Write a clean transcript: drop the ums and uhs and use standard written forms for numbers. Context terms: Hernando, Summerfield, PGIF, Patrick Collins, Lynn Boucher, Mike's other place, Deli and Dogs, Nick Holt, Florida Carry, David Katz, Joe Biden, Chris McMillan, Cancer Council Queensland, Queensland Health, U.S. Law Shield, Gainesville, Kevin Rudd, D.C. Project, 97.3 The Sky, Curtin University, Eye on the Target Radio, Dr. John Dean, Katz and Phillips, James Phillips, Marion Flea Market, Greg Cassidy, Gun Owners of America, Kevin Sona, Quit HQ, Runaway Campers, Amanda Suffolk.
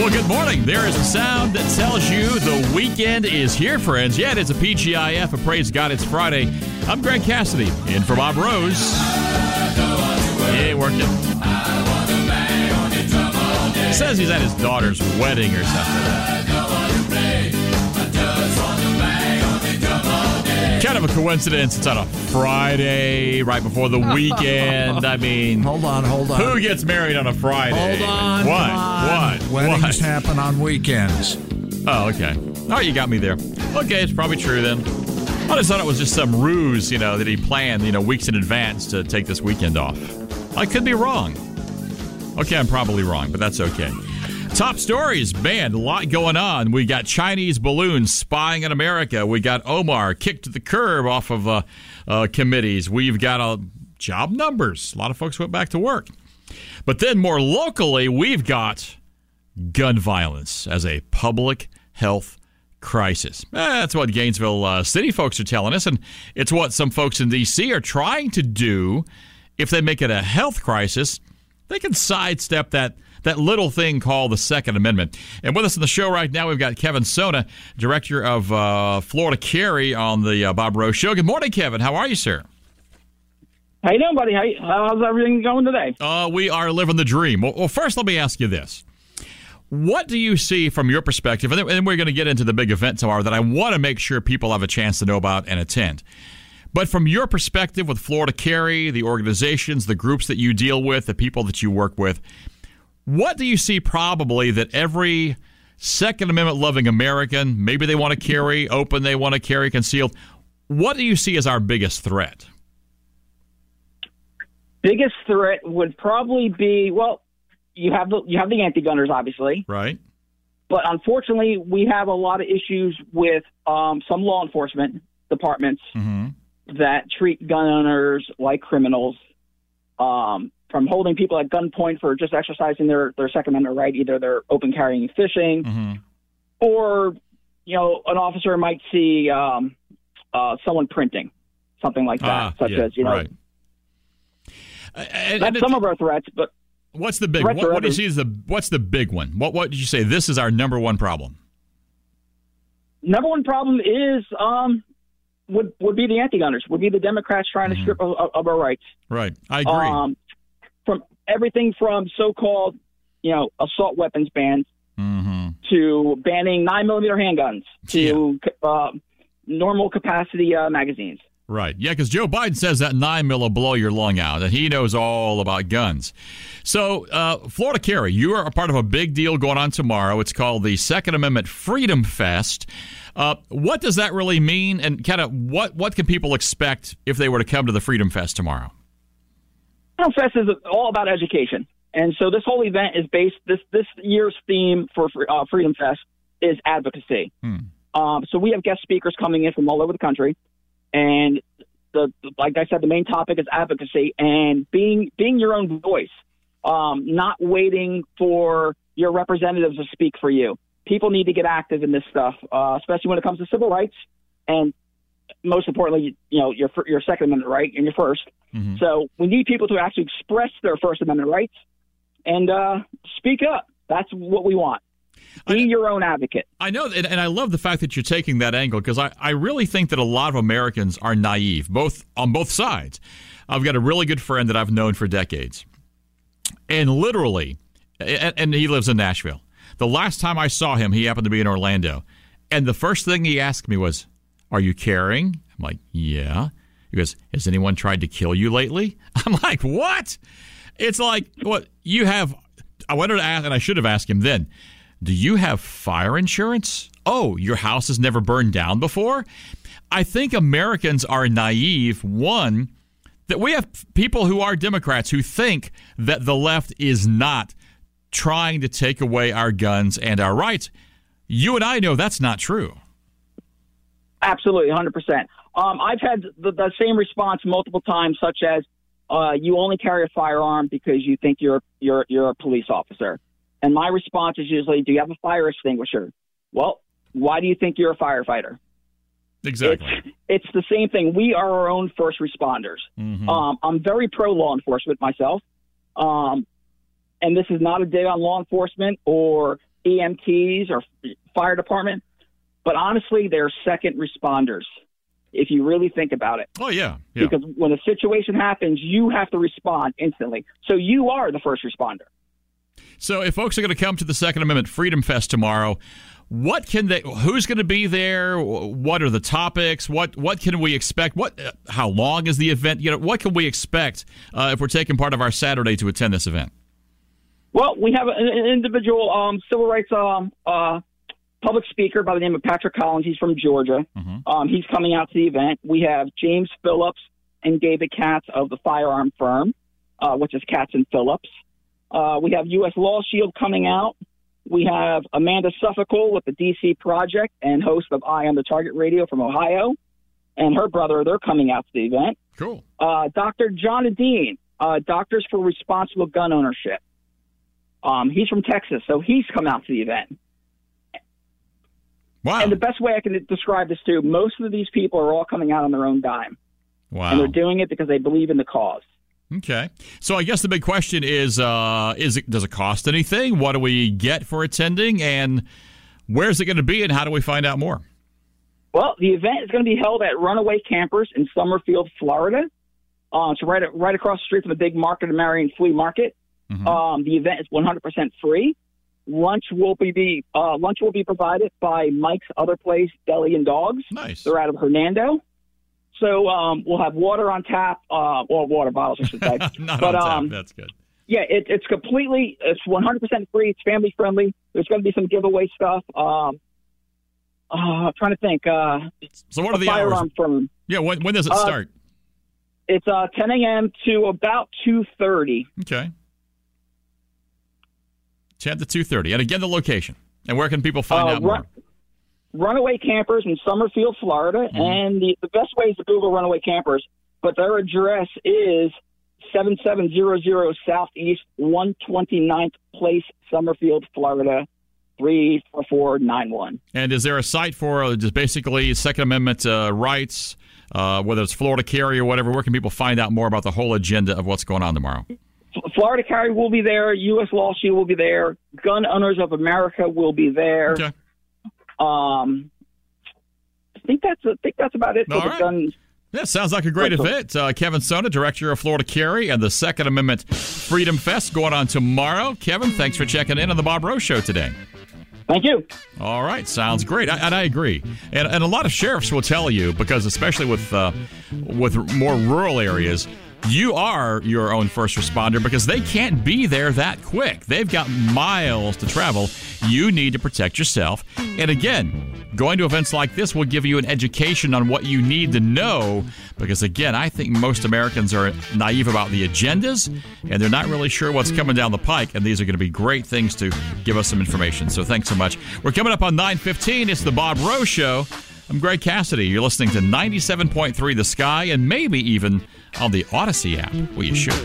Well, good morning. There is a sound that tells you the weekend is here, friends. Yeah, it is a PGIF, and praise God, it's Friday. I'm Greg Cassidy, in for Bob Rose. It worked it. Says he's at his daughter's wedding or something. Kind of a coincidence. It's on a Friday, right before the weekend. I mean, hold on. Who gets married on a Friday? What? Weddings happen on weekends. Oh, okay. Oh, you got me there. Okay, it's probably true then. I just thought it was just some ruse, that he planned, weeks in advance to take this weekend off. I could be wrong. Okay, I'm probably wrong, but that's okay. Top stories, man, a lot going on. We got Chinese balloons spying on America. We got Omar kicked to the curb off of committees. We've got job numbers. A lot of folks went back to work. But then more locally, we've got gun violence as a public health crisis. That's what Gainesville City folks are telling us, and it's what some folks in D.C. are trying to do. If they make it a health crisis, they can sidestep that little thing called the Second Amendment. And with us on the show right now, we've got Kevin Sona, director of Florida Carry on the Bob Rose Show. Good morning, Kevin. How are you, sir? How you doing, buddy? How's everything going today? We are living the dream. Well, first, let me ask you this. What do you see from your perspective? And then we're going to get into the big event tomorrow that I want to make sure people have a chance to know about and attend. But from your perspective with Florida Carry, the organizations, the groups that you deal with, the people that you work with, what do you see probably that every Second Amendment-loving American, maybe they want to carry open, they want to carry concealed, what do you see as our biggest threat? Biggest threat would probably be, well, You have the anti-gunners, obviously. Right. But unfortunately, we have a lot of issues with some law enforcement departments that treat gun owners like criminals, from holding people at gunpoint for just exercising their Second Amendment right, either they're open carrying and fishing, or, an officer might see someone printing, something like that, such as. Right. That's some of our threats, but... What's the big? What do you see is what's the big one? What did you say? This is our number one problem. Number one problem is would be the anti-gunners. Would be the Democrats trying to strip of our rights. Right, I agree. From everything from so-called assault weapons bans to banning 9mm handguns to normal capacity magazines. Right. Yeah, because Joe Biden says that 9mm will blow your lung out, and he knows all about guns. So, Florida Carry, you are a part of a big deal going on tomorrow. It's called the Second Amendment Freedom Fest. What does that really mean, and kind of what can people expect if they were to come to the Freedom Fest tomorrow? Freedom Fest is all about education. And so this whole event is based, this year's theme for Freedom Fest is advocacy. So we have guest speakers coming in from all over the country. And like I said, the main topic is advocacy and being your own voice, not waiting for your representatives to speak for you. People need to get active in this stuff, especially when it comes to civil rights, and most importantly, your Second Amendment right and your First. So we need people to actually express their First Amendment rights and speak up. That's what we want. Be your own advocate. I know, and I love the fact that you're taking that angle, because I really think that a lot of Americans are naive, on both sides. I've got a really good friend that I've known for decades, and literally, and he lives in Nashville. The last time I saw him, he happened to be in Orlando, and the first thing he asked me was, "Are you carrying?" I'm like, "Yeah." He goes, "Has anyone tried to kill you lately?" I'm like, "What?" It's like, what you have. I wanted to ask, and I should have asked him then. Do you have fire insurance? Oh, your house has never burned down before? I think Americans are naive, one, that we have people who are Democrats who think that the left is not trying to take away our guns and our rights. You and I know that's not true. Absolutely, 100%. I've had the same response multiple times, such as you only carry a firearm because you think you're a police officer. And my response is usually, do you have a fire extinguisher? Well, why do you think you're a firefighter? Exactly. It's the same thing. We are our own first responders. I'm very pro-law enforcement myself. And this is not a day on law enforcement or EMTs or fire department, but honestly, they're second responders, if you really think about it. Oh, yeah. Because when a situation happens, you have to respond instantly. So you are the first responder. So if folks are going to come to the Second Amendment Freedom Fest tomorrow, what can they? Who's going to be there? What are the topics? What can we expect? How long is the event? What can we expect if we're taking part of our Saturday to attend this event? Well, we have an individual civil rights public speaker by the name of Patrick Collins. He's from Georgia. Mm-hmm. He's coming out to the event. We have James Phillips and David Katz of the firearm firm, which is Katz and Phillips. We have U.S. Law Shield coming out. We have Amanda Suffolk with the D.C. Project and host of Eye on the Target Radio from Ohio. And her brother, they're coming out to the event. Cool. Dr. John Dean, Doctors for Responsible Gun Ownership. He's from Texas, so he's come out to the event. Wow. And the best way I can describe this, too, most of these people are all coming out on their own dime. Wow. And they're doing it because they believe in the cause. Okay. So I guess the big question is does it cost anything? What do we get for attending? And where's it going to be, and how do we find out more? Well, the event is going to be held at Runaway Campers in Summerfield, Florida. It's right across the street from the big market, Marion Flea Market. Mm-hmm. The event is 100% free. Lunch will be provided by Mike's Other Place, Deli and Dogs. Nice. They're out of Hernando. So we'll have water on tap, or water bottles, I should say. Not on tap. That's good. Yeah, it's 100% free. It's family friendly. There's going to be some giveaway stuff. I'm trying to think. So what are the hours? Yeah, when does it start? It's 10 a.m. to about 2:30. Okay. 10 to 2:30. And again, the location. And where can people find out more? Runaway Campers in Summerfield, Florida, and the best way is to Google Runaway Campers, but their address is 7700 Southeast 129th Place, Summerfield, Florida, 34491. And is there a site for just basically Second Amendment rights, whether it's Florida Carry or whatever? Where can people find out more about the whole agenda of what's going on tomorrow? Florida Carry will be there. U.S. Law Shield will be there. Gun Owners of America will be there. Okay. I think that's about it. All right. Guns. Yeah, sounds like a great event. Kevin Sona, director of Florida Carry and the Second Amendment Freedom Fest, going on tomorrow. Kevin, thanks for checking in on the Bob Rose Show today. Thank you. All right, sounds great, and I agree. And a lot of sheriffs will tell you, because especially with more rural areas, you are your own first responder because they can't be there that quick. They've got miles to travel. You need to protect yourself. And again, going to events like this will give you an education on what you need to know because, again, I think most Americans are naive about the agendas and they're not really sure what's coming down the pike. And these are going to be great things to give us some information. So thanks so much. We're coming up on 9:15. It's the Bob Rose Show. I'm Greg Cassidy. You're listening to 97.3 The Sky and maybe even on the Odyssey app. Well, you should.